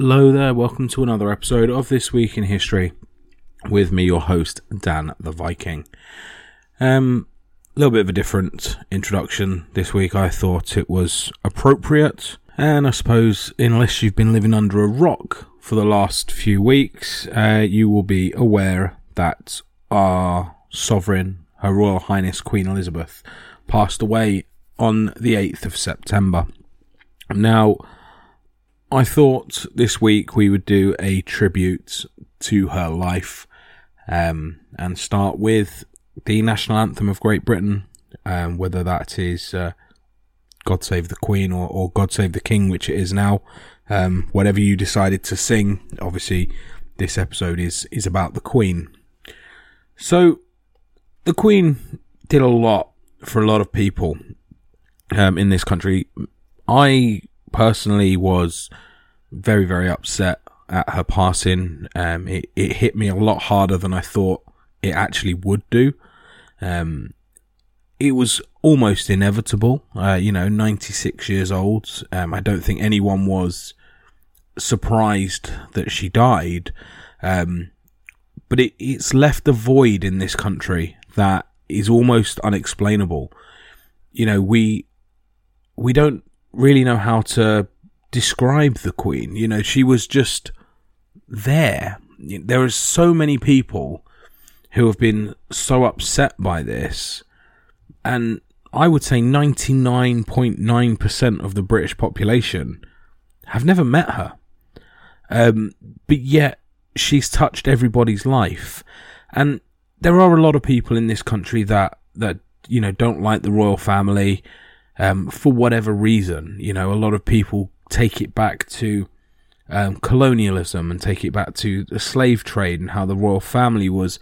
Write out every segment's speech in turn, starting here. Hello there, welcome to another episode of This Week in History with me, your host, Dan the Viking. A little bit of a different introduction this week. I thought it was appropriate, and I suppose unless you've been living under a rock for the last few weeks, you will be aware that our sovereign, Her Royal Highness Queen Elizabeth, passed away on the 8th of September. Now, I thought this week we would do a tribute to her life and start with the National Anthem of Great Britain, whether that is God Save the Queen or God Save the King, which it is now. Whatever you decided to sing, obviously this episode is about the Queen. So the Queen did a lot for a lot of people in this country. I personally was very, very upset at her passing. It hit me a lot harder than I thought it actually would do. It was almost inevitable, 96 years old. I don't think anyone was surprised that she died. But it's left a void in this country that is almost unexplainable. You know, we don't really know how to describe the Queen. You know, she was just there. There are so many people who have been so upset by this, and I would say 99.9% of the British population have never met her. But yet she's touched everybody's life, and there are a lot of people in this country that you know, don't like the royal family. For whatever reason, you know, a lot of people take it back to colonialism and take it back to the slave trade and how the royal family was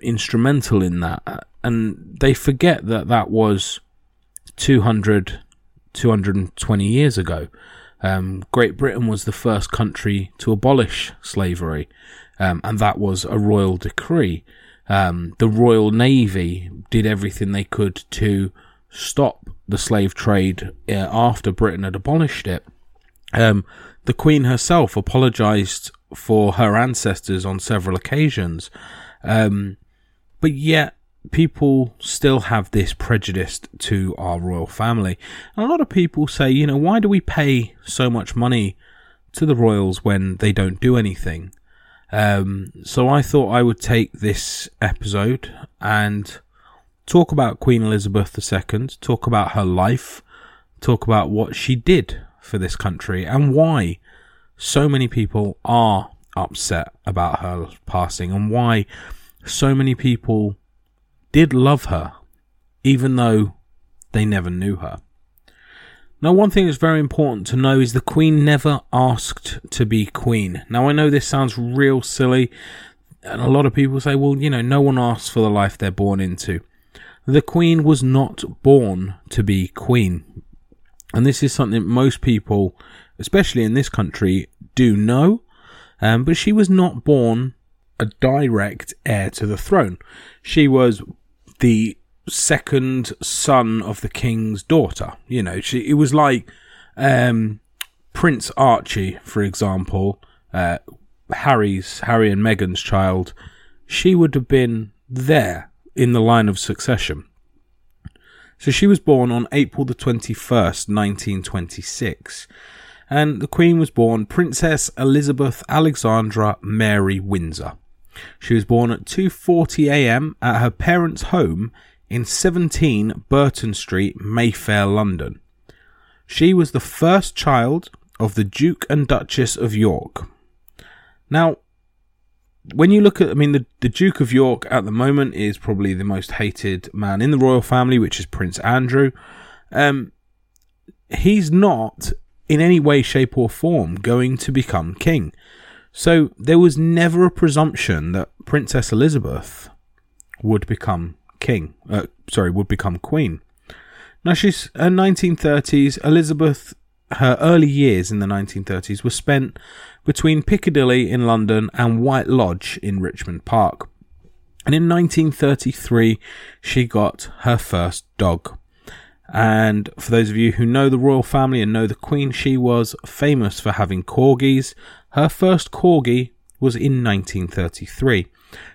instrumental in that. And they forget that was 220 years ago. Great Britain was the first country to abolish slavery, and that was a royal decree. The Royal Navy did everything they could to stop the slave trade after Britain had abolished it. The Queen herself apologised for her ancestors on several occasions. But yet people still have this prejudice to our royal family. And a lot of people say, you know, why do we pay so much money to the royals when they don't do anything. So I thought I would take this episode and talk about Queen Elizabeth II, talk about her life, talk about what she did for this country and why so many people are upset about her passing and why so many people did love her, even though they never knew her. Now, one thing that's very important to know is the Queen never asked to be Queen. Now, I know this sounds real silly, and a lot of people say, well, you know, no one asks for the life they're born into. The Queen was not born to be Queen. And this is something most people, especially in this country, do know. But she was not born a direct heir to the throne. She was the second son of the king's daughter. You know, it was like Prince Archie, for example, Harry and Meghan's child. She would have been there in the line of succession. So she was born on April the 21st, 1926, and the Queen was born Princess Elizabeth Alexandra Mary Windsor. She was born at 2:40 a.m. at her parents' home in 17 Burton Street, Mayfair, London. She was the first child of the Duke and Duchess of York. Now, when you look at, the Duke of York at the moment is probably the most hated man in the royal family, which is Prince Andrew. He's not in any way, shape or form going to become king. So there was never a presumption that Princess Elizabeth would become queen. Now, she's in 1930s. Elizabeth, her early years in the 1930s were spent between Piccadilly in London and White Lodge in Richmond Park. And in 1933, she got her first dog. And for those of you who know the royal family and know the Queen, she was famous for having corgis. Her first corgi was in 1933.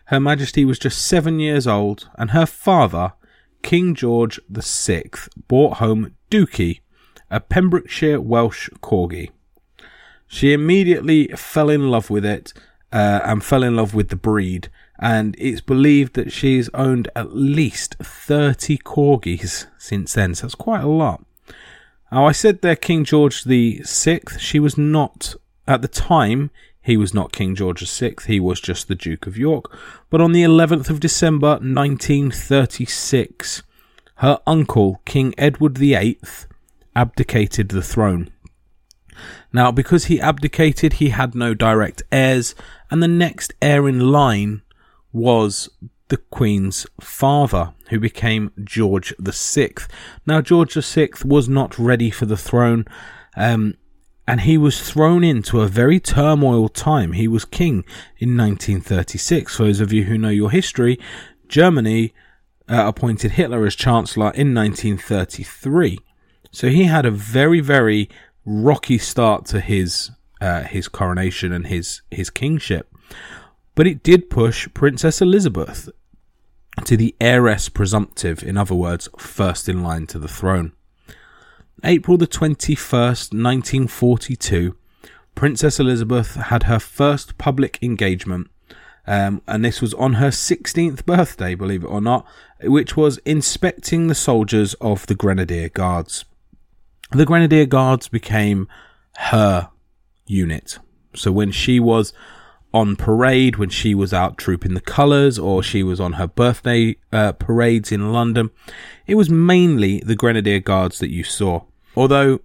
Her Majesty was just 7 years old, and her father, King George VI, brought home Dookie, a Pembrokeshire Welsh corgi. She immediately fell in love with it and fell in love with the breed, and it's believed that she's owned at least 30 corgis since then, so that's quite a lot. Now, I said there King George VI, she was not, at the time, he was not King George VI, he was just the Duke of York. But on the 11th of December 1936, her uncle, King Edward VIII, abdicated the throne. Now, because he abdicated, he had no direct heirs, and the next heir in line was the Queen's father, who became George VI. Now, George VI was not ready for the throne, and he was thrown into a very turmoil time. He was king in 1936. For those of you who know your history, Germany appointed Hitler as Chancellor in 1933. So he had a very, very rocky start to his coronation and his kingship. But it did push Princess Elizabeth to the heiress presumptive, in other words, first in line to the throne. April the 21st, 1942, Princess Elizabeth had her first public engagement, and this was on her 16th birthday, believe it or not, which was inspecting the soldiers of the Grenadier Guards. The Grenadier Guards became her unit. So when she was on parade, when she was out trooping the colours, or she was on her birthday parades in London, it was mainly the Grenadier Guards that you saw. Although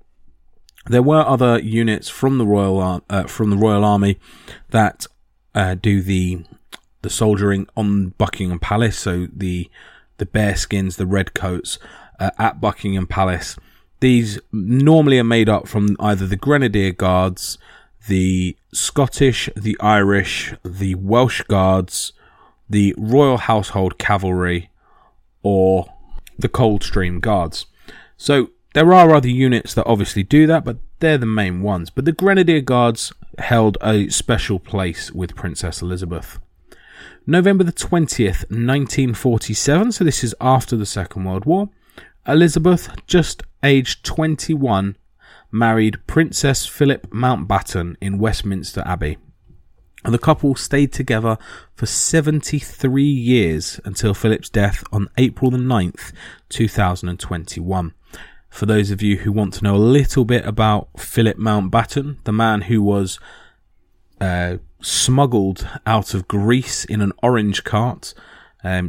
there were other units from the Royal Army that do the soldiering on Buckingham Palace. So the bearskins, the redcoats at Buckingham Palace. These normally are made up from either the Grenadier Guards, the Scottish, the Irish, the Welsh Guards, the Royal Household Cavalry, or the Coldstream Guards. So there are other units that obviously do that, but they're the main ones. But the Grenadier Guards held a special place with Princess Elizabeth. November the 20th, 1947, so this is after the Second World War, Elizabeth, just aged 21, married Princess Philip Mountbatten in Westminster Abbey. And the couple stayed together for 73 years until Philip's death on April the 9th, 2021. For those of you who want to know a little bit about Philip Mountbatten, the man who was smuggled out of Greece in an orange cart,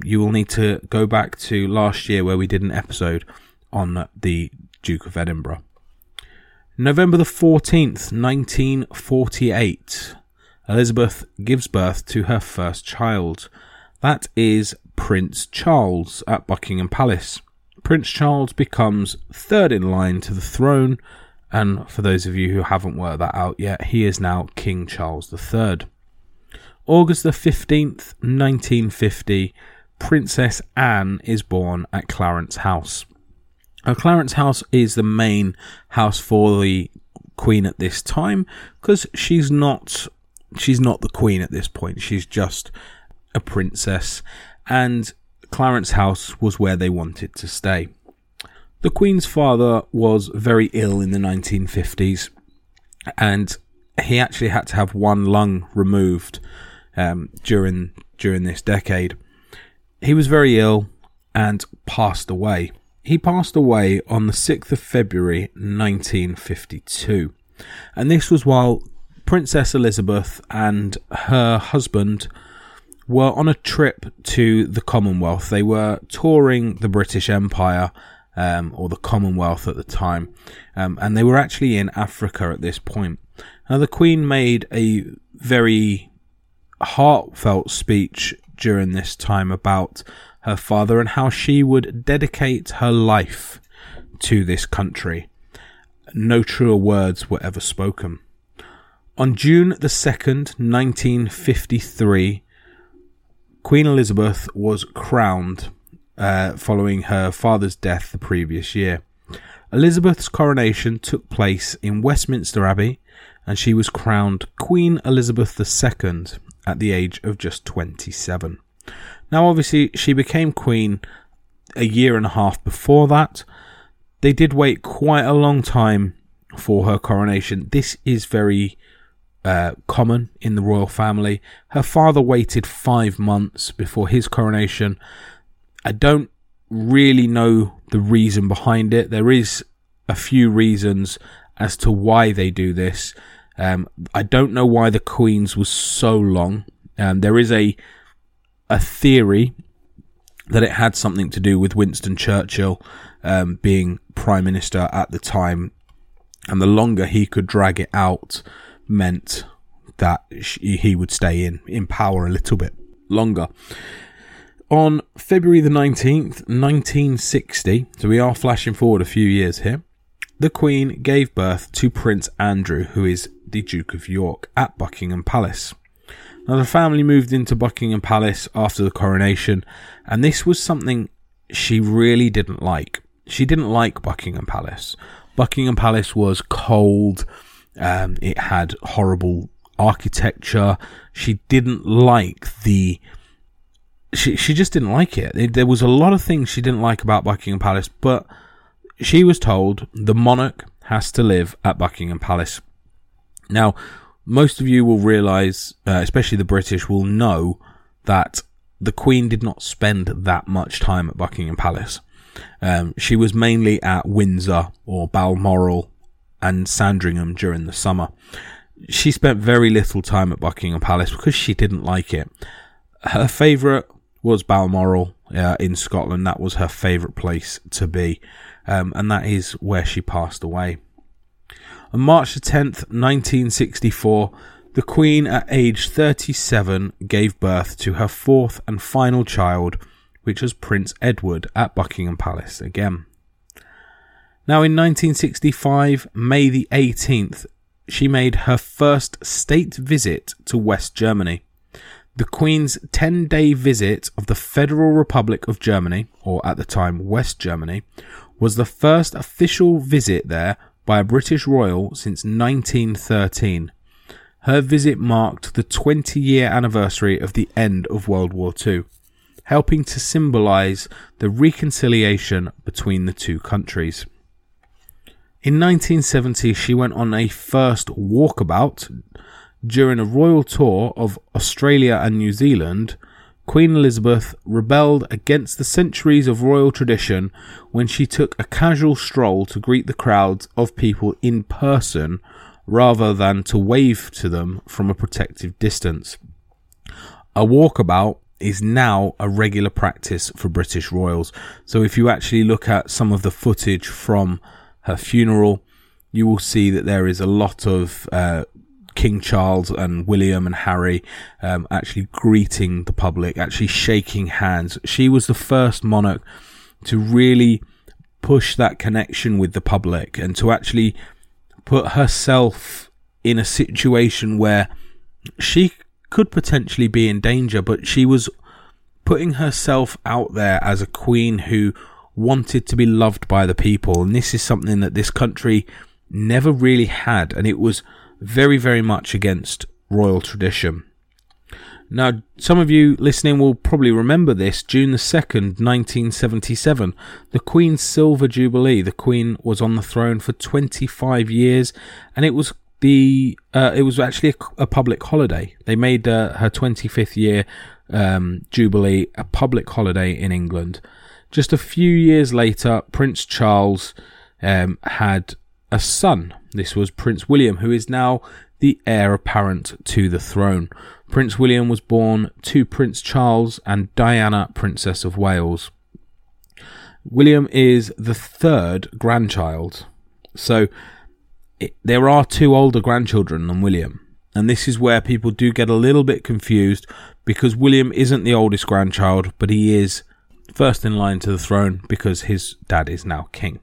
you will need to go back to last year where we did an episode on the Duke of Edinburgh. November the 14th, 1948, Elizabeth gives birth to her first child. That is Prince Charles at Buckingham Palace. Prince Charles becomes third in line to the throne, and for those of you who haven't worked that out yet, he is now King Charles III. August the 15th, 1950, Princess Anne is born at Clarence House. Now, Clarence House is the main house for the Queen at this time, because she's not the Queen at this point. She's just a princess, and Clarence House was where they wanted to stay. The Queen's father was very ill in the 1950s, and he actually had to have one lung removed during this decade. He was very ill and passed away. He passed away on the 6th of February 1952, and this was while Princess Elizabeth and her husband were on a trip to the Commonwealth. They were touring the British Empire, or the Commonwealth at the time, and they were actually in Africa at this point. Now, the Queen made a very heartfelt speech during this time about her father and how she would dedicate her life to this country. No truer words were ever spoken. On June the 2nd, 1953, Queen Elizabeth was crowned following her father's death the previous year. Elizabeth's coronation took place in Westminster Abbey, and she was crowned Queen Elizabeth II at the age of just 27. Now, obviously, she became Queen a year and a half before that. They did wait quite a long time for her coronation. This is very common in the royal family. Her father waited 5 months before his coronation. I don't really know the reason behind it. There is a few reasons as to why they do this. I don't know why the Queen's was so long. There is a theory that it had something to do with Winston Churchill being Prime Minister at the time, and the longer he could drag it out meant that he would stay in power a little bit longer. On February the 19th, 1960, so we are flashing forward a few years here, the Queen gave birth to Prince Andrew, who is the Duke of York, at Buckingham Palace. Now, the family moved into Buckingham Palace after the coronation, and this was something she really didn't like. She didn't like Buckingham Palace. Buckingham Palace was cold, it had horrible architecture. She didn't like she just didn't like it. There was a lot of things she didn't like about Buckingham Palace, but she was told the monarch has to live at Buckingham Palace. Now, most of you will realise, especially the British, will know that the Queen did not spend that much time at Buckingham Palace. She was mainly at Windsor or Balmoral and Sandringham during the summer. She spent very little time at Buckingham Palace because she didn't like it. Her favourite was Balmoral in Scotland. That was her favourite place to be, and that is where she passed away. On March the 10th, 1964, the Queen, at age 37, gave birth to her fourth and final child, which was Prince Edward at Buckingham Palace again. Now, in 1965, May the 18th, she made her first state visit to West Germany. The Queen's 10-day visit of the Federal Republic of Germany, or at the time West Germany, was the first official visit there by a British royal since 1913. Her visit marked the 20-year anniversary of the end of World War II, helping to symbolise the reconciliation between the two countries. In 1970, she went on a first walkabout during a royal tour of Australia and New Zealand. Queen Elizabeth rebelled against the centuries of royal tradition when she took a casual stroll to greet the crowds of people in person rather than to wave to them from a protective distance. A walkabout is now a regular practice for British royals. So if you actually look at some of the footage from her funeral, you will see that there is a lot of King Charles and William and Harry actually greeting the public, actually shaking hands. She was the first monarch to really push that connection with the public and to actually put herself in a situation where she could potentially be in danger, but she was putting herself out there as a queen who wanted to be loved by the people. And this is something that this country never really had, and it was very, very much against royal tradition. Now, some of you listening will probably remember this. June the 2nd, 1977, the Queen's Silver Jubilee. The Queen was on the throne for 25 years, and it was actually a public holiday. They made her 25th year Jubilee a public holiday in England. Just a few years later, Prince Charles had a son. This was Prince William, who is now the heir apparent to the throne. Prince William was born to Prince Charles and Diana, Princess of Wales. William is the third grandchild. So there are two older grandchildren than William. And this is where people do get a little bit confused, because William isn't the oldest grandchild, but he is first in line to the throne because his dad is now king.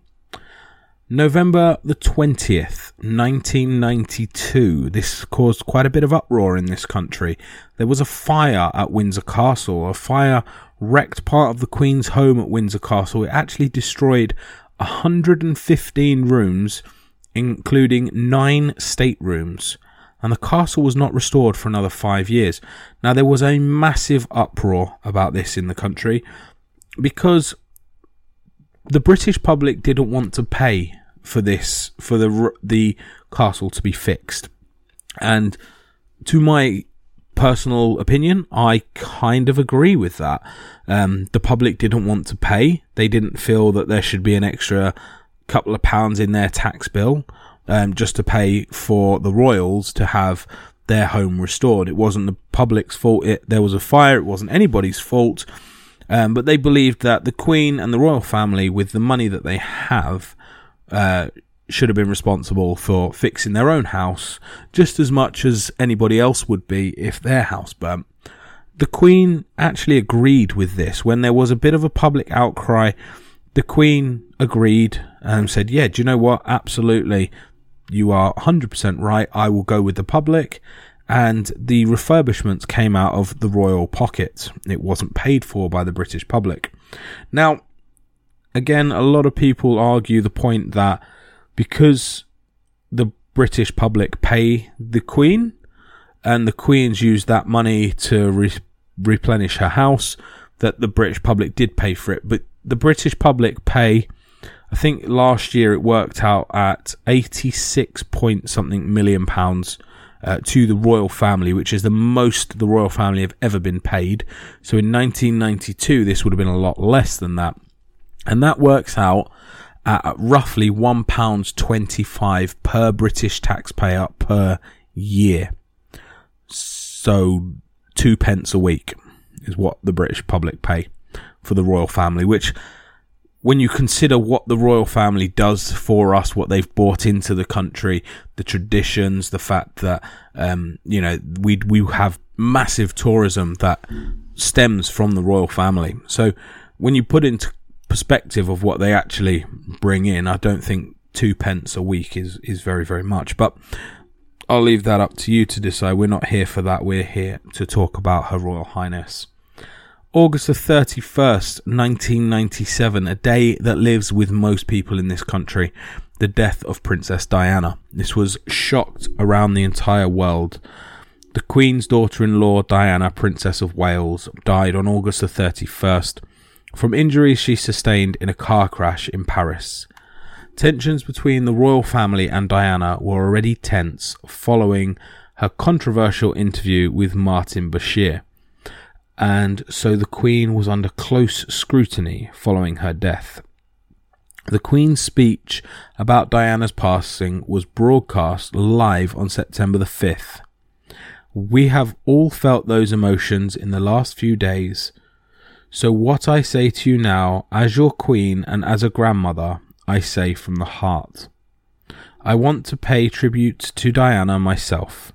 November the 20th, 1992. This caused quite a bit of uproar in this country. There was a fire at Windsor Castle. A fire wrecked part of the Queen's home at Windsor Castle. It actually destroyed 115 rooms, including 9 staterooms. And the castle was not restored for another 5 years. Now, there was a massive uproar about this in the country because the British public didn't want to pay for this, for the castle to be fixed. And to my personal opinion, I kind of agree with that. The public didn't want to pay. They didn't feel that there should be an extra couple of pounds in their tax bill just to pay for the royals to have their home restored. It wasn't the public's fault. There was a fire. It wasn't anybody's fault. But they believed that the Queen and the royal family, with the money that they have, should have been responsible for fixing their own house just as much as anybody else would be if their house burnt. The Queen actually agreed with this. When there was a bit of a public outcry, the Queen agreed and said, yeah, do you know what? Absolutely. You are 100% right. I will go with the public. And the refurbishments came out of the royal pocket. It wasn't paid for by the British public. Now, again, a lot of people argue the point that because the British public pay the Queen and the Queen's use that money to replenish her house, that the British public did pay for it. But the British public pay, I think last year it worked out at 86 point something million pounds to the royal family, which is the most the royal family have ever been paid. So in 1992, this would have been a lot less than that. And that works out at roughly £1.25 per British taxpayer per year. So 2 pence a week is what the British public pay for the royal family, which, when you consider what the royal family does for us, what they've brought into the country, the traditions, the fact that, we have massive tourism that stems from the royal family. So when you put into perspective of what they actually bring in, I don't think 2 pence a week is very, very much. But I'll leave that up to you to decide. We're not here for that. We're here to talk about Her Royal Highness. August the 31st, 1997, a day that lives with most people in this country, the death of Princess Diana. This was shocked around the entire world. The Queen's daughter-in-law, Diana, Princess of Wales, died on August the 31st from injuries she sustained in a car crash in Paris. Tensions between the royal family and Diana were already tense following her controversial interview with Martin Bashir, and so the Queen was under close scrutiny following her death. The Queen's speech about Diana's passing was broadcast live on September the 5th. We have all felt those emotions in the last few days, so what I say to you now, as your Queen and as a grandmother, I say from the heart. I want to pay tribute to Diana myself.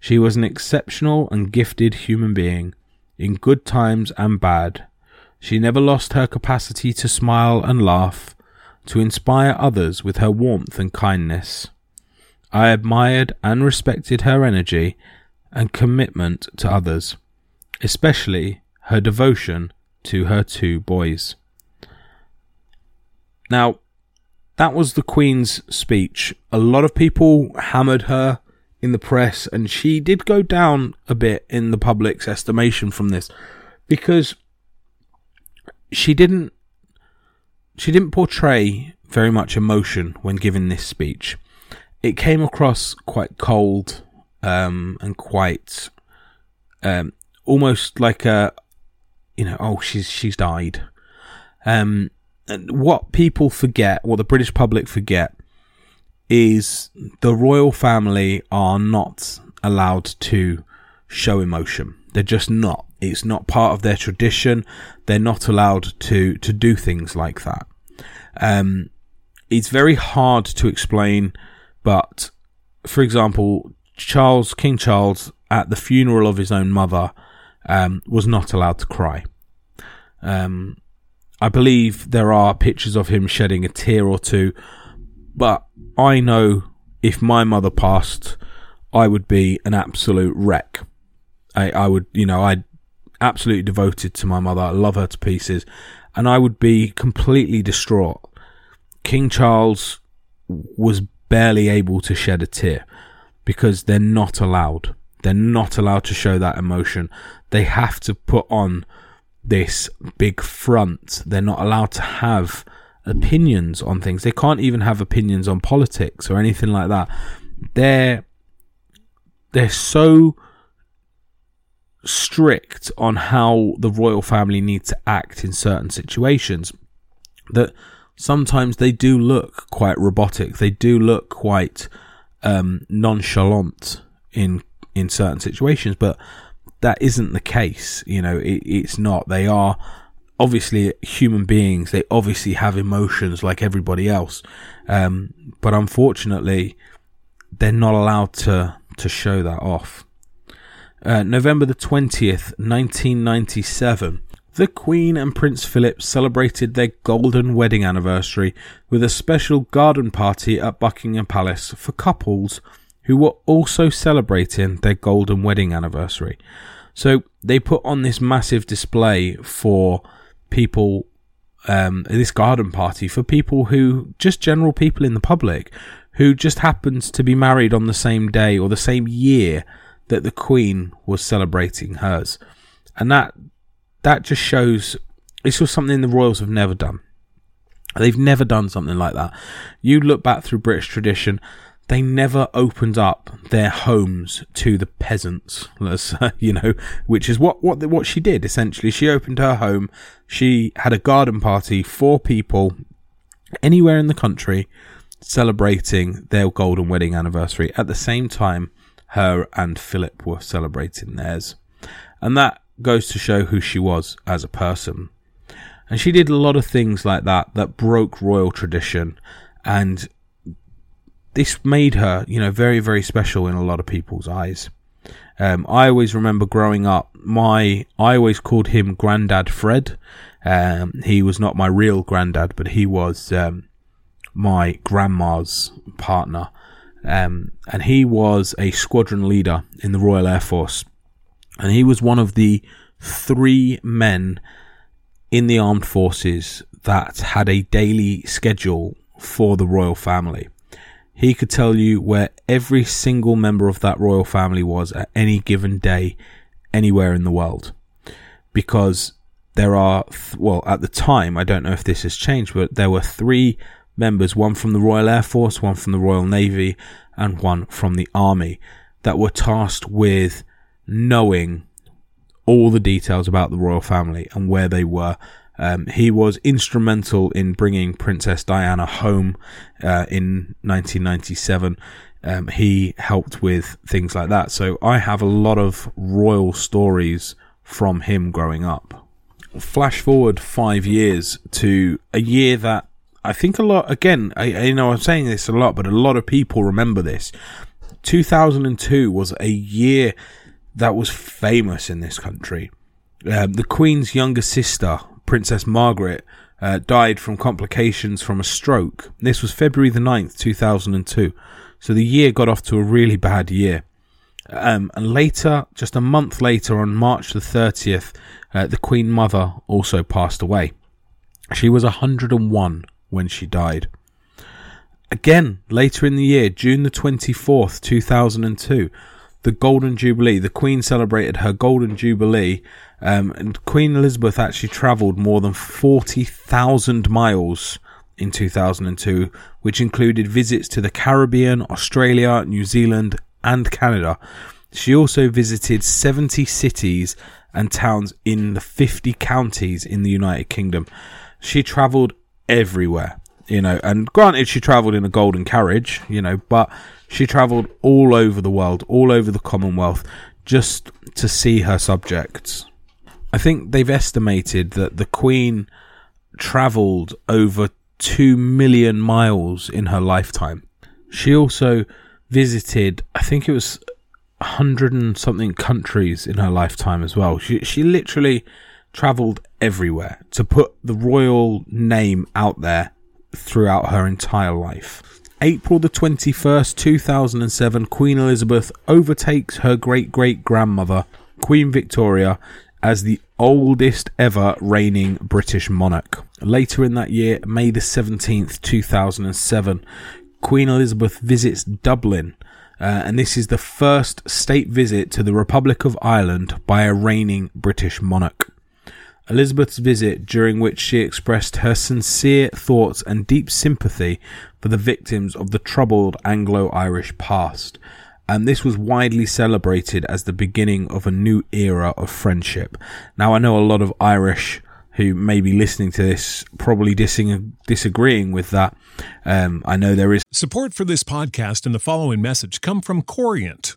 She was an exceptional and gifted human being, in good times and bad. She never lost her capacity to smile and laugh, to inspire others with her warmth and kindness. I admired and respected her energy and commitment to others, especially her devotion to her two boys. Now, that was the Queen's speech. A lot of people hammered her in the press, and she did go down a bit in the public's estimation from this, because she didn't portray very much emotion when giving this speech. It came across quite cold and quite almost like a, oh, she's died. And what people forget, what the British public forget, is the royal family are not allowed to show emotion. They're just not. It's not part of their tradition. They're not allowed to do things like that. It's very hard to explain, but for example, King Charles, at the funeral of his own mother, was not allowed to cry. I believe there are pictures of him shedding a tear or two, but I know if my mother passed, I would be an absolute wreck. I would, I'd absolutely devoted to my mother. I love her to pieces, and I would be completely distraught. King Charles was barely able to shed a tear because they're not allowed. They're not allowed to show that emotion. They have to put on this big front. They're not allowed to have opinions on things. They can't even have opinions on politics or anything like that. They're so strict on how the royal family need to act in certain situations that sometimes they do look quite robotic. They do look quite nonchalant in certain situations, but that isn't the case. It's not. They are obviously human beings. They obviously have emotions like everybody else, but unfortunately they're not allowed to show that off. November the 20th, 1997, the Queen and Prince Philip celebrated their golden wedding anniversary with a special garden party at Buckingham Palace for couples who were also celebrating their golden wedding anniversary. So they put on this massive display for people, this garden party for people who, just general people in the public, who just happens to be married on the same day or the same year that the Queen was celebrating hers. And that just shows, this was something the royals have never done. They've never done something like that. You look back through British tradition, they never opened up their homes to the peasants, which is what she did, essentially. She opened her home. She had a garden party for people anywhere in the country celebrating their golden wedding anniversary at the same time her and Philip were celebrating theirs. And that goes to show who she was as a person. And she did a lot of things like that broke royal tradition, and this made her, very, very special in a lot of people's eyes. I always remember growing up, I always called him Grandad Fred. He was not my real granddad, but he was my grandma's partner. And he was a squadron leader in the Royal Air Force, and he was one of the three men in the armed forces that had a daily schedule for the royal family. He could tell you where every single member of that royal family was at any given day anywhere in the world, because there are, well, at the time, I don't know if this has changed, but there were three members, one from the Royal Air Force, one from the Royal Navy, and one from the Army, that were tasked with knowing all the details about the royal family and where they were. He was instrumental in bringing Princess Diana home in 1997. He helped with things like that. So I have a lot of royal stories from him growing up. Flash forward 5 years to a year that I think a lot, again, I know I'm saying this a lot, but a lot of people remember this. 2002 was a year that was famous in this country. The Queen's younger sister, Princess Margaret, died from complications from a stroke. This was February the 9th, 2002. So the year got off to a really bad year. And later, just a month later, on March the 30th, the Queen Mother also passed away. She was 101 when she died. Again, later in the year, June the 24th, 2002, the Golden Jubilee. The Queen celebrated her Golden Jubilee, and Queen Elizabeth actually travelled more than 40,000 miles in 2002, which included visits to the Caribbean, Australia, New Zealand, and Canada. She also visited 70 cities and towns in the 50 counties in the United Kingdom. She travelled everywhere, you know, and granted she travelled in a golden carriage, you know, but she travelled all over the world, all over the Commonwealth, just to see her subjects. I think they've estimated that the Queen travelled over 2 million miles in her lifetime. She also visited, I think it was 100 and something countries in her lifetime as well. She literally travelled everywhere to put the royal name out there throughout her entire life. April the 21st, 2007, Queen Elizabeth overtakes her great-great-grandmother, Queen Victoria, as the oldest ever reigning British monarch. Later in that year, May the 17th, 2007, Queen Elizabeth visits Dublin, and this is the first state visit to the Republic of Ireland by a reigning British monarch. Elizabeth's visit, during which she expressed her sincere thoughts and deep sympathy for the victims of the troubled Anglo-Irish past, and this was widely celebrated as the beginning of a new era of friendship. Now, I know a lot of Irish who may be listening to this probably disagreeing with that. I know there is... Support for this podcast and the following message come from Corient.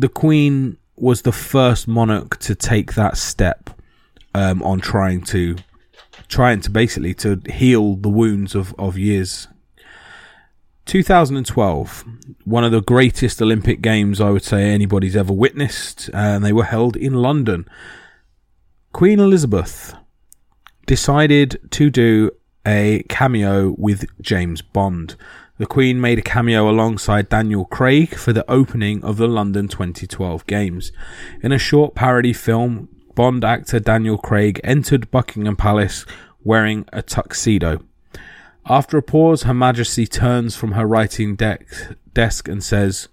the Queen was the first monarch to take that step on trying to basically to heal the wounds of years. 2012, one of the greatest Olympic Games I would say anybody's ever witnessed, and they were held in London. Queen Elizabeth decided to do a cameo with James Bond. The Queen made a cameo alongside Daniel Craig for the opening of the London 2012 Games. In a short parody film, Bond actor Daniel Craig entered Buckingham Palace wearing a tuxedo. After a pause, Her Majesty turns from her writing desk and says,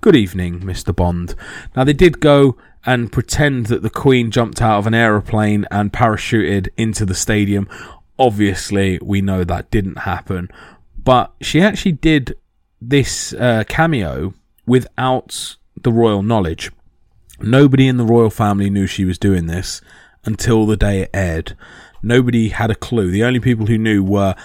"Good evening, Mr. Bond." Now, they did go and pretend that the Queen jumped out of an aeroplane and parachuted into the stadium. Obviously, we know that didn't happen. But she actually did this cameo without the royal knowledge. Nobody in the royal family knew she was doing this until the day it aired. Nobody had a clue. The only people who knew were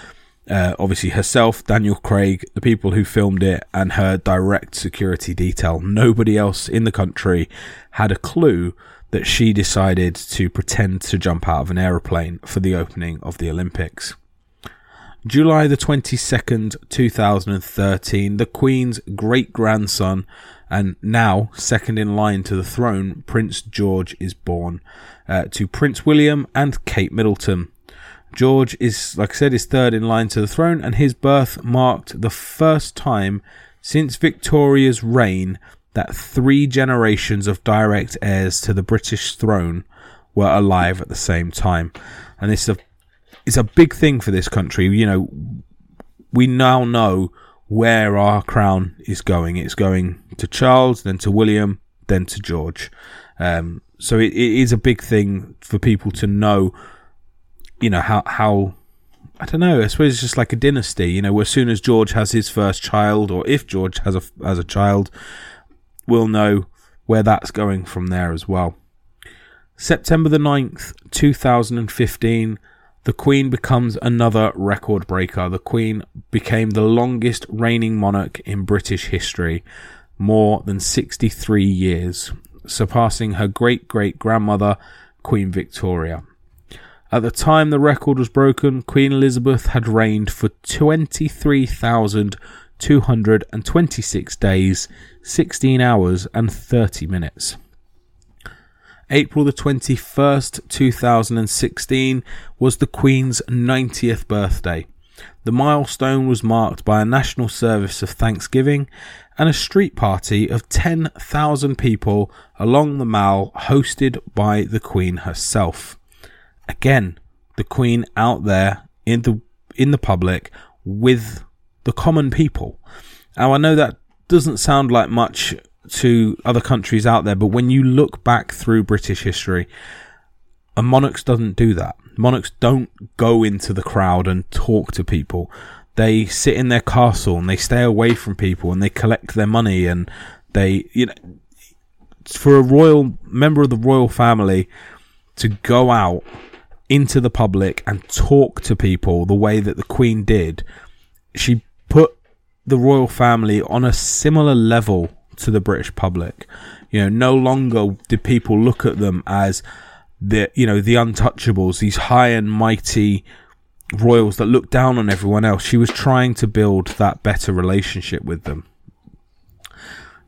obviously herself, Daniel Craig, the people who filmed it, and her direct security detail. Nobody else in the country had a clue that she decided to pretend to jump out of an aeroplane for the opening of the Olympics. July the 22nd, 2013, the Queen's great-grandson and now second in line to the throne, Prince George, is born to Prince William and Kate Middleton. George is, like I said, is third in line to the throne, and his birth marked the first time since Victoria's reign that three generations of direct heirs to the British throne were alive at the same time. And this is it's a big thing for this country. You know, we now know where our crown is going. It's going to Charles, then to William, then to George. So it is a big thing for people to know, you know, how I don't know, I suppose it's just like a dynasty, you know, where as soon as George has his first child, or if George has a child, we'll know where that's going from there as well. September the 9th, 2015, the Queen becomes another record breaker. The Queen became the longest reigning monarch in British history, more than 63 years, surpassing her great-great-grandmother, Queen Victoria. At the time the record was broken, Queen Elizabeth had reigned for 23,226 days, 16 hours and 30 minutes. April the 21st, 2016 was the Queen's 90th birthday. The milestone was marked by a national service of thanksgiving and a street party of 10,000 people along the Mall, hosted by the Queen herself. Again, the Queen out there in the public with the common people. Now, I know that doesn't sound like much to other countries out there, but when you look back through British history, a monarch doesn't do that. Monarchs don't go into the crowd and talk to people. They sit in their castle and they stay away from people and they collect their money, and they, you know, for a royal member of the royal family to go out into the public and talk to people the way that the Queen did, she put the royal family on a similar level to the British public. You know, no longer did people look at them as the, you know, the untouchables, these high and mighty royals that looked down on everyone else. She was trying to build that better relationship with them.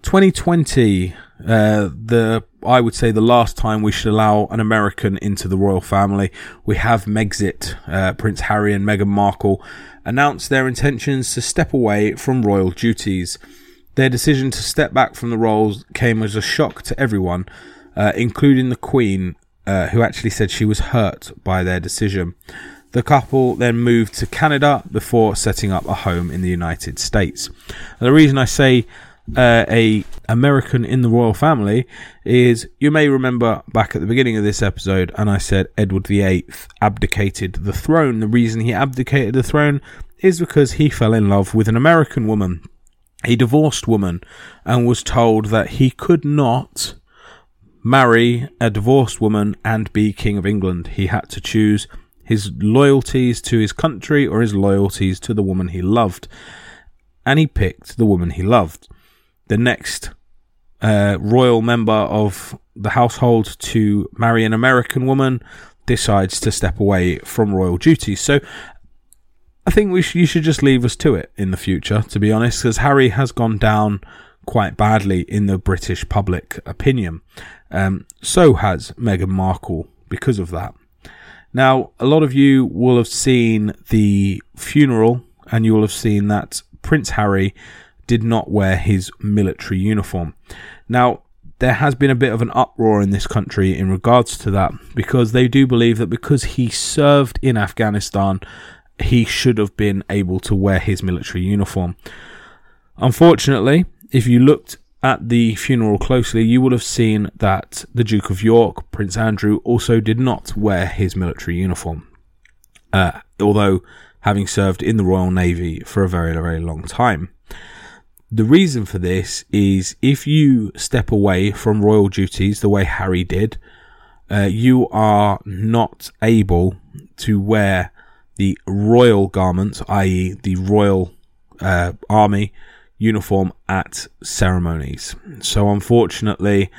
2020, I would say the last time we should allow an American into the royal family. We have Megxit. Prince Harry and Meghan Markle announced their intentions to step away from royal duties. Their decision to step back from the roles came as a shock to everyone, including the Queen, who actually said she was hurt by their decision. The couple then moved to Canada before setting up a home in the United States. And the reason I say a American in the royal family is, you may remember back at the beginning of this episode, and I said Edward VIII abdicated the throne. The reason he abdicated the throne is because he fell in love with an American woman, a divorced woman, and was told that he could not marry a divorced woman and be King of England. He had to choose his loyalties to his country or his loyalties to the woman he loved. And he picked the woman he loved. The next royal member of the household to marry an American woman decides to step away from royal duties. So I think you should just leave us to it in the future, to be honest, because Harry has gone down quite badly in the British public opinion. So has Meghan Markle because of that. Now, a lot of you will have seen the funeral, and you will have seen that Prince Harry did not wear his military uniform. Now, there has been a bit of an uproar in this country in regards to that, because they do believe that because he served in Afghanistan he should have been able to wear his military uniform. Unfortunately, if you looked at the funeral closely, you would have seen that the Duke of York, Prince Andrew, also did not wear his military uniform, although having served in the Royal Navy for a very, very long time. The reason for this is if you step away from royal duties the way Harry did, you are not able to wear the royal garments, i.e. the royal army uniform at ceremonies. So unfortunately,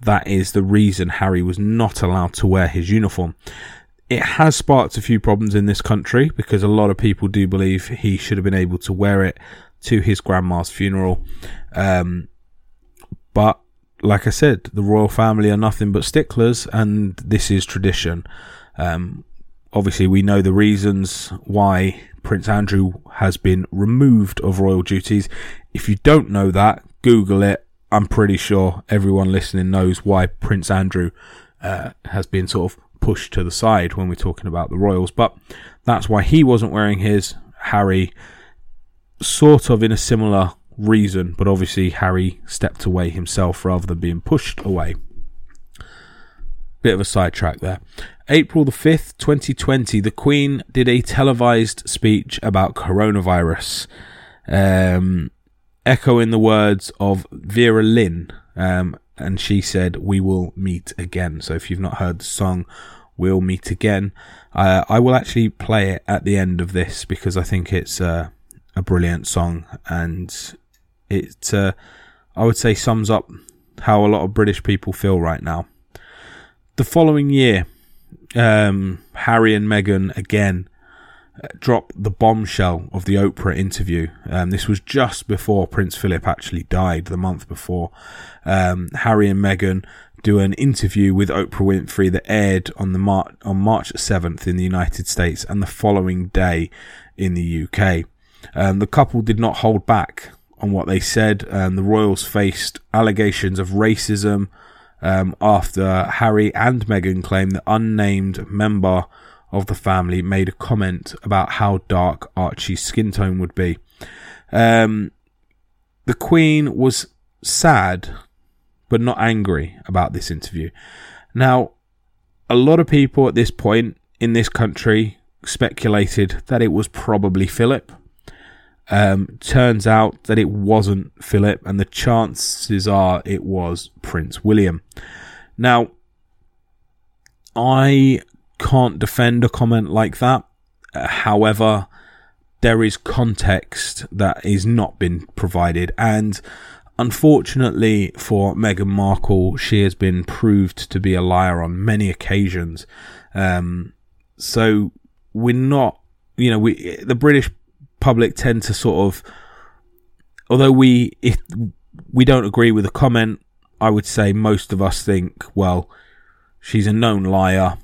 that is the reason Harry was not allowed to wear his uniform. It has sparked a few problems in this country because a lot of people do believe he should have been able to wear it to his grandma's funeral. But like I said, the royal family are nothing but sticklers, and this is tradition. Obviously, we know the reasons why Prince Andrew has been removed of royal duties. If you don't know that, Google it. I'm pretty sure everyone listening knows why Prince Andrew has been sort of pushed to the side when we're talking about the royals, but that's why he wasn't wearing his. Harry, sort of in a similar reason, but obviously Harry stepped away himself rather than being pushed away. Bit of a sidetrack there. April the 5th, 2020, the Queen did a televised speech about coronavirus, echoing the words of Vera Lynn, and she said, "We will meet again." So if you've not heard the song, "We'll Meet Again," I will actually play it at the end of this because I think it's a brilliant song, and it I would say sums up how a lot of British people feel right now. The following year, Harry and Meghan again drop the bombshell of the Oprah interview. This was just before Prince Philip actually died, the month before. Harry and Meghan do an interview with Oprah Winfrey that aired on March 7th in the United States and the following day in the UK. The couple did not hold back on what they said. The royals faced allegations of racism after Harry and Meghan claimed the unnamed member of the family made a comment about how dark Archie's skin tone would be. The Queen was sad but not angry about this interview. Now, a lot of people at this point in this country speculated that it was probably Philip. Turns out that it wasn't Philip, and the chances are it was Prince William. Now, I can't defend a comment like that. However, there is context that is not been provided, and unfortunately for Meghan Markle, she has been proved to be a liar on many occasions. So we're not, you know, the British public tend to sort of, although if we don't agree with a comment, I would say most of us think, well, she's a known liar,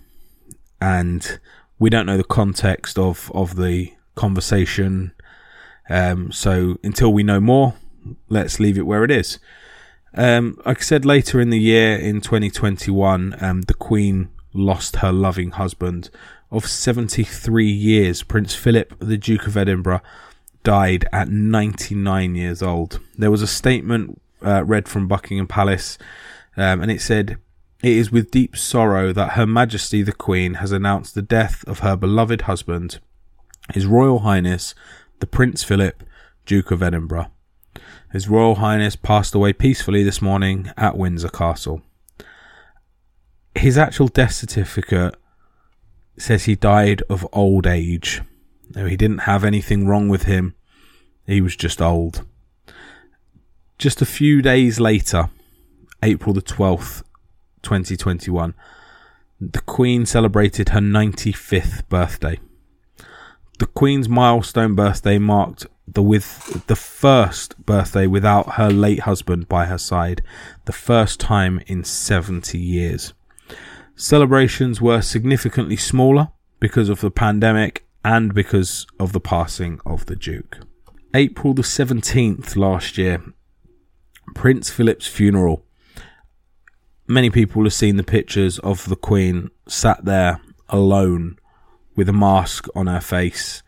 and we don't know the context of the conversation. So until we know more, let's leave it where it is. Like I said, later in the year, in 2021, the Queen lost her loving husband of 73 years. Prince Philip, the Duke of Edinburgh, died at 99 years old. There was a statement read from Buckingham Palace, and it said, "It is with deep sorrow that Her Majesty the Queen has announced the death of her beloved husband, His Royal Highness, the Prince Philip, Duke of Edinburgh. His Royal Highness passed away peacefully this morning at Windsor Castle." His actual death certificate says he died of old age. Now, he didn't have anything wrong with him. He was just old. Just a few days later, April the 12th, 2021, the Queen celebrated her 95th birthday. The Queen's milestone birthday marked the first birthday without her late husband by her side, the first time in 70 years. Celebrations were significantly smaller because of the pandemic and because of the passing of the Duke. April the 17th last year, Prince Philip's funeral. Many people have seen the pictures of the Queen sat there alone with a mask on her face,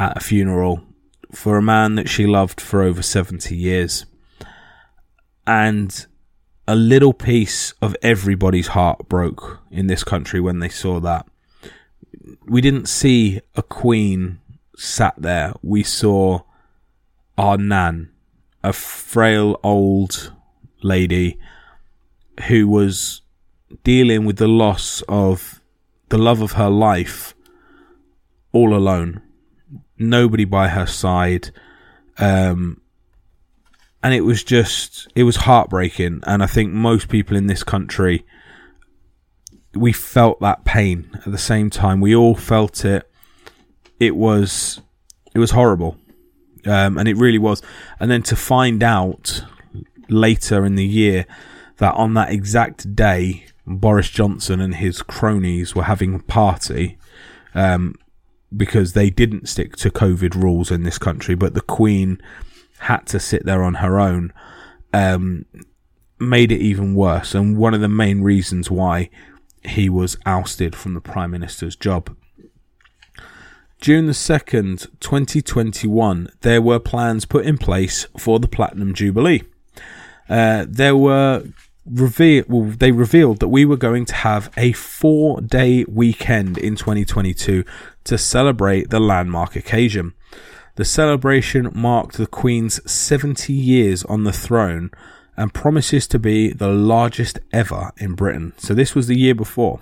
at a funeral for a man that she loved for over 70 years. And a little piece of everybody's heart broke in this country when they saw that. We didn't see a queen sat there. We saw our nan, a frail old lady who was dealing with the loss of the love of her life all alone. Nobody by her side. And it was just, it was heartbreaking. And I think most people in this country, we felt that pain at the same time. We all felt it. It was horrible. And it really was. And then to find out later in the year that on that exact day, Boris Johnson and his cronies were having a party because they didn't stick to COVID rules in this country, but the Queen had to sit there on her own, made it even worse. And one of the main reasons why he was ousted from the Prime Minister's job. June the 2nd, 2021, there were plans put in place for the Platinum Jubilee. They revealed that we were going to have a 4-day weekend in 2022 to celebrate the landmark occasion. The celebration marked the Queen's 70 years on the throne and promises to be the largest ever in Britain. So this was the year before.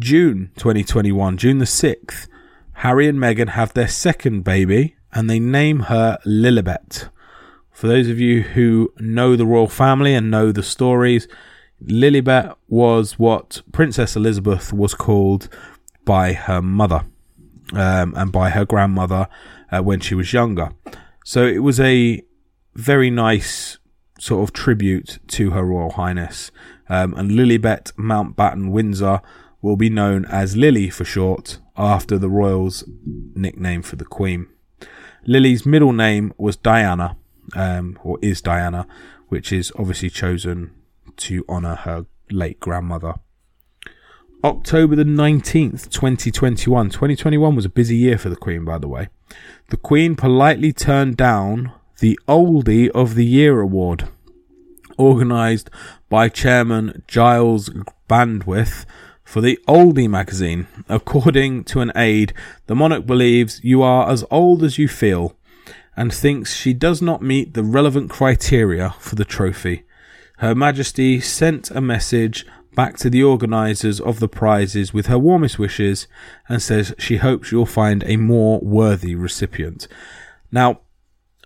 June 2021, June the 6th, Harry and Meghan have their second baby and they name her Lilibet. For those of you who know the royal family and know the stories, Lilibet was what Princess Elizabeth was called by her mother and by her grandmother when she was younger. So it was a very nice sort of tribute to Her Royal Highness. And Lilibet Mountbatten Windsor will be known as Lily for short, after the royals' nickname for the Queen. Lily's middle name was Diana, or is Diana, which is obviously chosen to honour her late grandmother. October the 19th, 2021. 2021 was a busy year for the Queen, by the way. The Queen politely turned down the Oldie of the Year award, organised by Chairman Giles Bandwidth for the Oldie magazine. According to an aide, the monarch believes you are as old as you feel and thinks she does not meet the relevant criteria for the trophy. Her Majesty sent a message back to the organisers of the prizes with her warmest wishes and says she hopes you'll find a more worthy recipient. Now,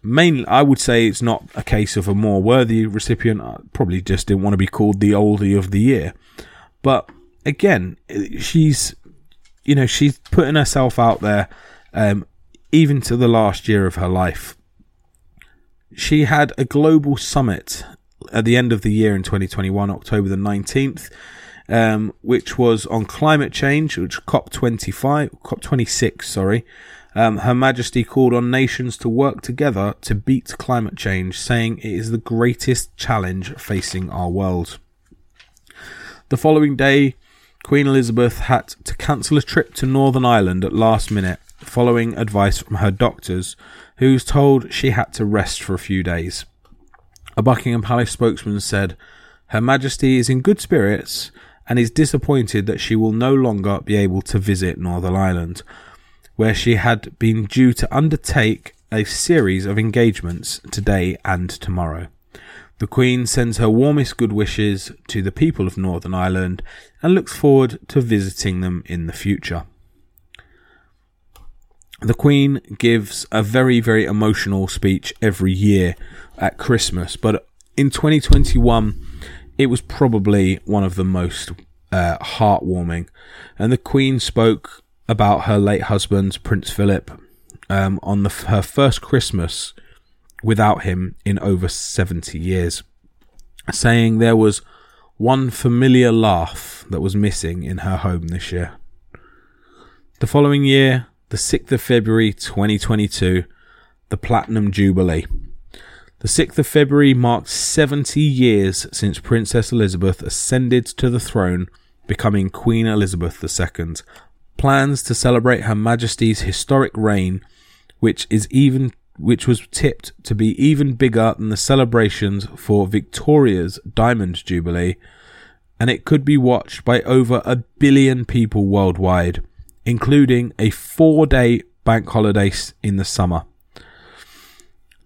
mainly, I would say it's not a case of a more worthy recipient. I probably just didn't want to be called the Oldie of the Year. But again, she's putting herself out there, even to the last year of her life. She had a global summit at the end of the year in 2021, October the 19th, which was on climate change, which COP26, Her Majesty called on nations to work together to beat climate change, saying it is the greatest challenge facing our world. The following day, Queen Elizabeth had to cancel a trip to Northern Ireland at last minute, following advice from her doctors, who was told she had to rest for a few days. A Buckingham Palace spokesman said, Her Majesty is in good spirits and is disappointed that she will no longer be able to visit Northern Ireland, where she had been due to undertake a series of engagements today and tomorrow. The Queen sends her warmest good wishes to the people of Northern Ireland and looks forward to visiting them in the future. The Queen gives a very, very emotional speech every year at Christmas, but in 2021, it was probably one of the most heartwarming. And the Queen spoke about her late husband, Prince Philip, on her first Christmas without him in over 70 years, saying there was one familiar laugh that was missing in her home this year. The following year, the 6th of February 2022, the Platinum Jubilee. The 6th of February marked 70 years since Princess Elizabeth ascended to the throne, becoming Queen Elizabeth II, plans to celebrate Her Majesty's historic reign, which was tipped to be even bigger than the celebrations for Victoria's Diamond Jubilee, and it could be watched by over 1 billion people worldwide, including a 4-day bank holiday in the summer.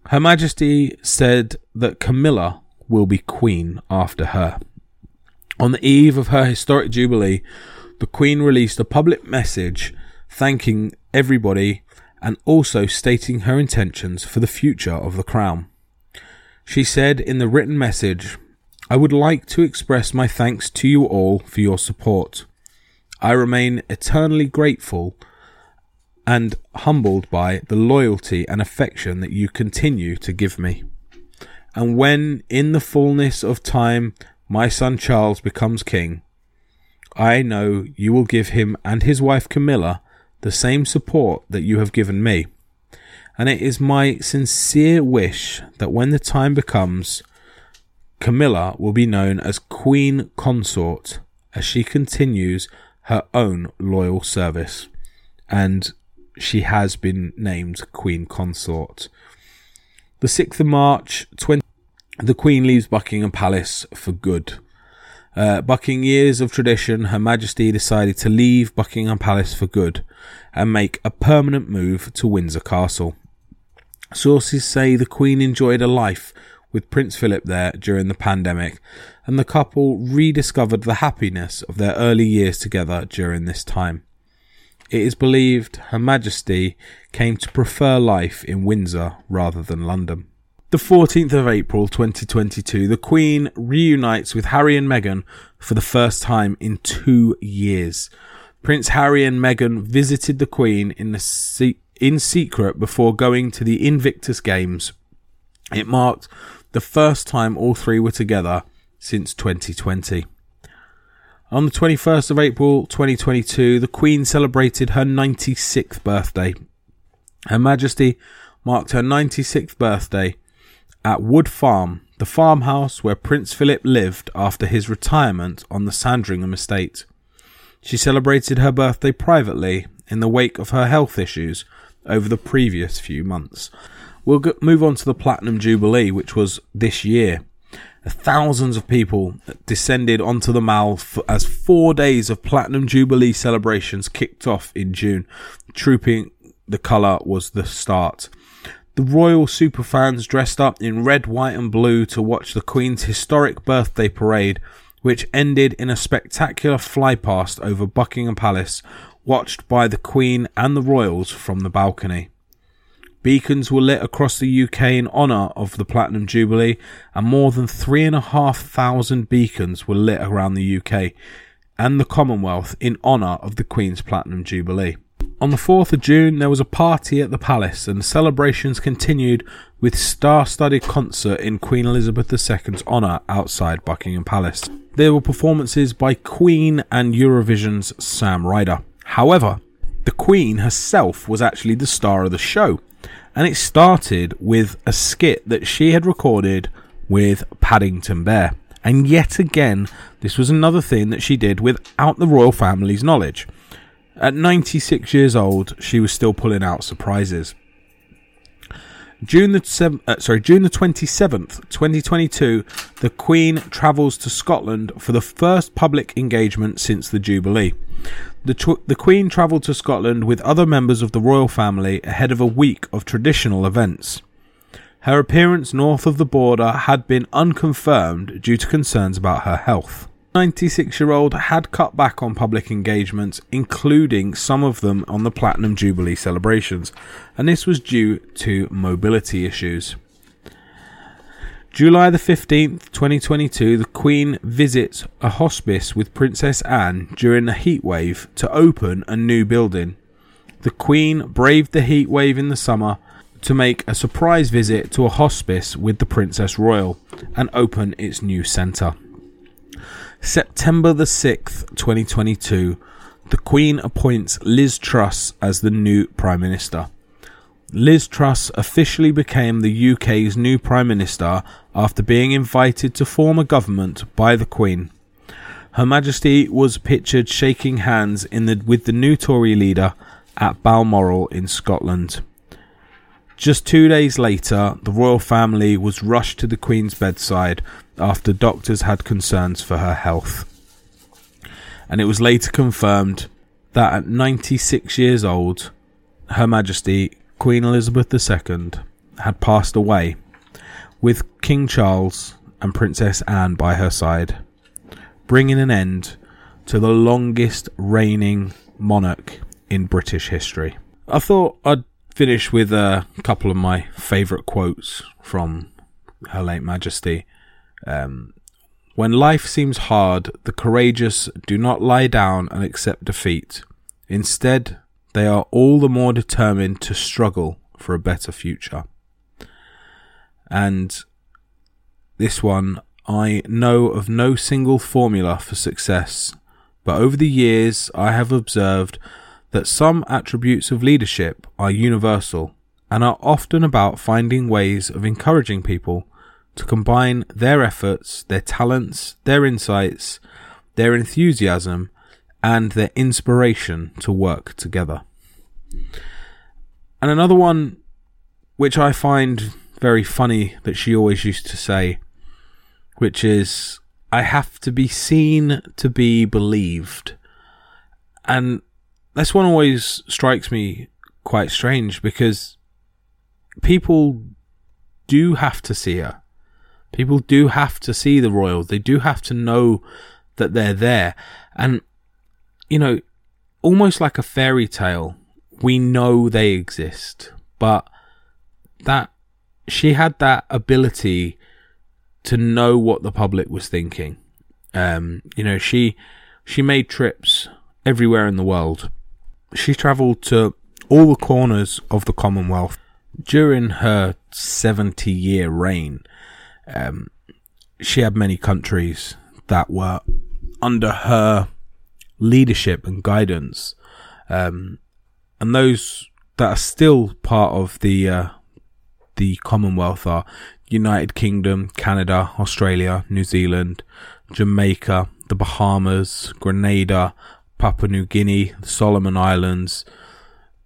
Her Majesty said that Camilla will be Queen after her. On the eve of her historic Jubilee, the Queen released a public message thanking everybody and also stating her intentions for the future of the Crown. She said in the written message, "I would like to express my thanks to you all for your support. I remain eternally grateful and humbled by the loyalty and affection that you continue to give me. And when, in the fullness of time, my son Charles becomes king, I know you will give him and his wife Camilla the same support that you have given me. And it is my sincere wish that when the time becomes, Camilla will be known as Queen Consort as she continues her own loyal service." And she has been named Queen Consort. The 6th of March, the Queen leaves Buckingham Palace for good. Bucking years of tradition, Her Majesty decided to leave Buckingham Palace for good and make a permanent move to Windsor Castle. Sources say the Queen enjoyed a life with Prince Philip there during the pandemic, and the couple rediscovered the happiness of their early years together during this time. It is believed Her Majesty came to prefer life in Windsor rather than London. The 14th of April 2022, the Queen reunites with Harry and Meghan for the first time in 2 years. Prince Harry and Meghan visited the Queen in secret before going to the Invictus Games. It marked the first time all three were together since 2020. On the 21st of April 2022, the Queen celebrated her 96th birthday. Her Majesty marked her 96th birthday at Wood Farm, the farmhouse where Prince Philip lived after his retirement on the Sandringham estate. She celebrated her birthday privately in the wake of her health issues over the previous few months. We'll move on to the Platinum Jubilee, which was this year. Thousands of people descended onto the Mall as 4 days of Platinum Jubilee celebrations kicked off in June. Trooping the colour was the start. The royal superfans dressed up in red, white and blue to watch the Queen's historic birthday parade, which ended in a spectacular flypast over Buckingham Palace, watched by the Queen and the royals from the balcony. Beacons were lit across the UK in honour of the Platinum Jubilee, and more than 3,500 beacons were lit around the UK and the Commonwealth in honour of the Queen's Platinum Jubilee. On the 4th of June, there was a party at the palace, and celebrations continued with star-studded concert in Queen Elizabeth II's honour outside Buckingham Palace. There were performances by Queen and Eurovision's Sam Ryder. However, the Queen herself was actually the star of the show. And it started with a skit that she had recorded with Paddington Bear. And yet again, this was another thing that she did without the royal family's knowledge. At 96 years old, she was still pulling out surprises. June the 27th, 2022, the Queen travels to Scotland for the first public engagement since the Jubilee. The Queen travelled to Scotland with other members of the royal family ahead of a week of traditional events. Her appearance north of the border had been unconfirmed due to concerns about her health. The 96-year-old had cut back on public engagements, including some of them on the Platinum Jubilee celebrations, and this was due to mobility issues. July the 15th, 2022, the Queen visits a hospice with Princess Anne during a heatwave to open a new building. The Queen braved the heatwave in the summer to make a surprise visit to a hospice with the Princess Royal and open its new centre. September the 6th, 2022, the Queen appoints Liz Truss as the new Prime Minister. Liz Truss officially became the UK's new Prime Minister after being invited to form a government by the Queen. Her Majesty was pictured shaking hands with the new Tory leader at Balmoral in Scotland. Just 2 days later, the royal family was rushed to the Queen's bedside after doctors had concerns for her health. And it was later confirmed that at 96 years old, Her Majesty, Queen Elizabeth II, had passed away, with King Charles and Princess Anne by her side, bringing an end to the longest reigning monarch in British history. I thought I'd finish with a couple of my favourite quotes from Her Late Majesty. When life seems hard, the courageous do not lie down and accept defeat. Instead, they are all the more determined to struggle for a better future. And this one, I know of no single formula for success, but over the years I have observed that some attributes of leadership are universal and are often about finding ways of encouraging people to combine their efforts, their talents, their insights, their enthusiasm, and their inspiration to work together. And another one, which I find very funny, that she always used to say, which is, I have to be seen to be believed. And this one always strikes me quite strange, because people do have to see her. People do have to see the royals. They do have to know that they're there. And, you know, almost like a fairy tale, we know they exist. But that she had that ability to know what the public was thinking. You know, she made trips everywhere in the world. She travelled to all the corners of the Commonwealth during her 70-year reign. She had many countries that were under her leadership and guidance, and those that are still part of the Commonwealth are United Kingdom, Canada, Australia, New Zealand, Jamaica, the Bahamas, Grenada, Papua New Guinea, the Solomon Islands,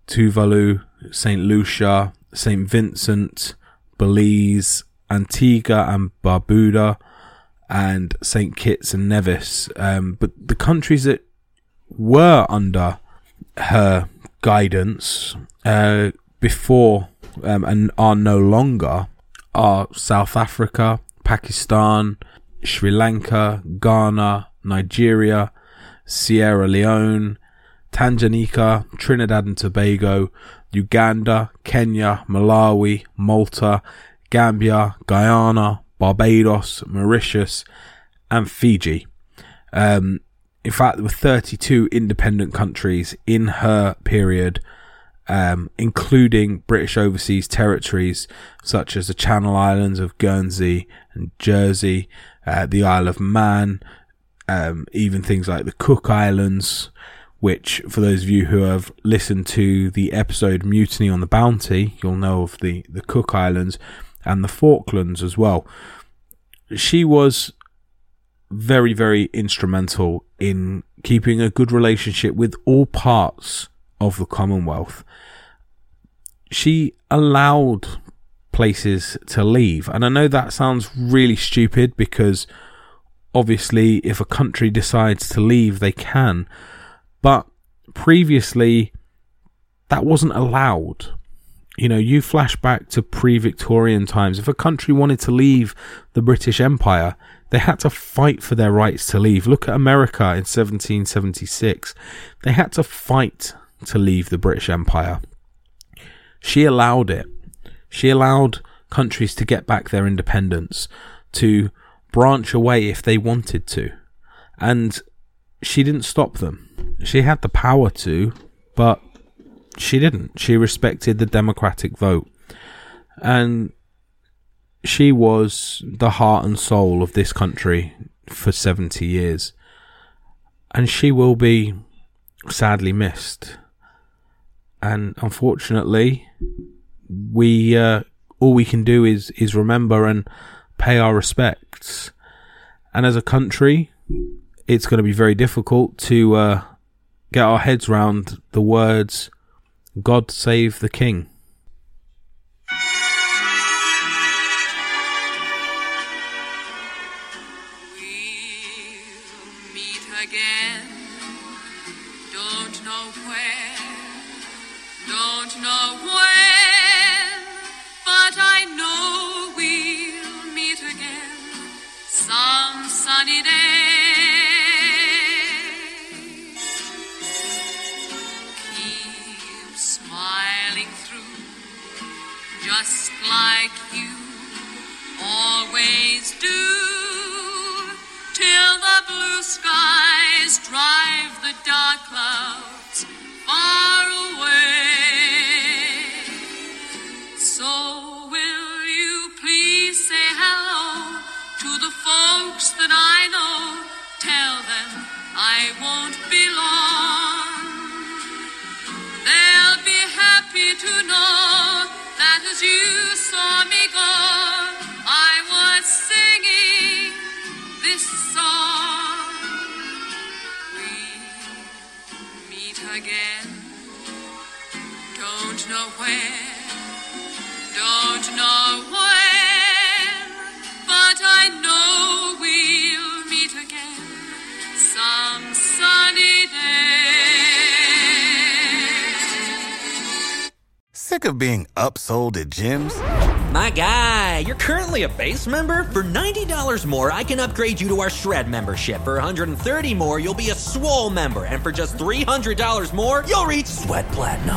Tuvalu, St. Lucia, St. Vincent, Belize, Antigua and Barbuda, and St. Kitts and Nevis. But the countries that were under her guidance before and are no longer are South Africa, Pakistan, Sri Lanka, Ghana, Nigeria, Sierra Leone, Tanganyika, Trinidad and Tobago, Uganda, Kenya, Malawi, Malta, Gambia, Guyana, Barbados, Mauritius, and Fiji. In fact, there were 32 independent countries in her period, including British overseas territories such as the Channel Islands of Guernsey and Jersey, the Isle of Man, even things like the Cook Islands, which, for those of you who have listened to the episode Mutiny on the Bounty, you'll know of the Cook Islands and the Falklands as well. She was very, very instrumental in keeping a good relationship with all parts of the Commonwealth. She allowed places to leave. And I know that sounds really stupid, because obviously, if a country decides to leave, they can. But previously, that wasn't allowed. You know, you flash back to pre-Victorian times. If a country wanted to leave the British Empire, they had to fight for their rights to leave. Look at America in 1776. They had to fight to leave the British Empire. She allowed it. She allowed countries to get back their independence, to branch away if they wanted to, and she didn't stop them. She had the power to, but she didn't. She respected the democratic vote, and she was the heart and soul of this country for 70 years, and she will be sadly missed. And unfortunately, we all we can do is remember and pay our respects. And as a country, it's going to be very difficult to get our heads round the words "God save the King." Of being upsold at gyms? My guy, you're currently a base member. For $90 more, I can upgrade you to our Shred membership. For $130 more, you'll be a Swole member. And for just $300 more, you'll reach Sweat Platinum.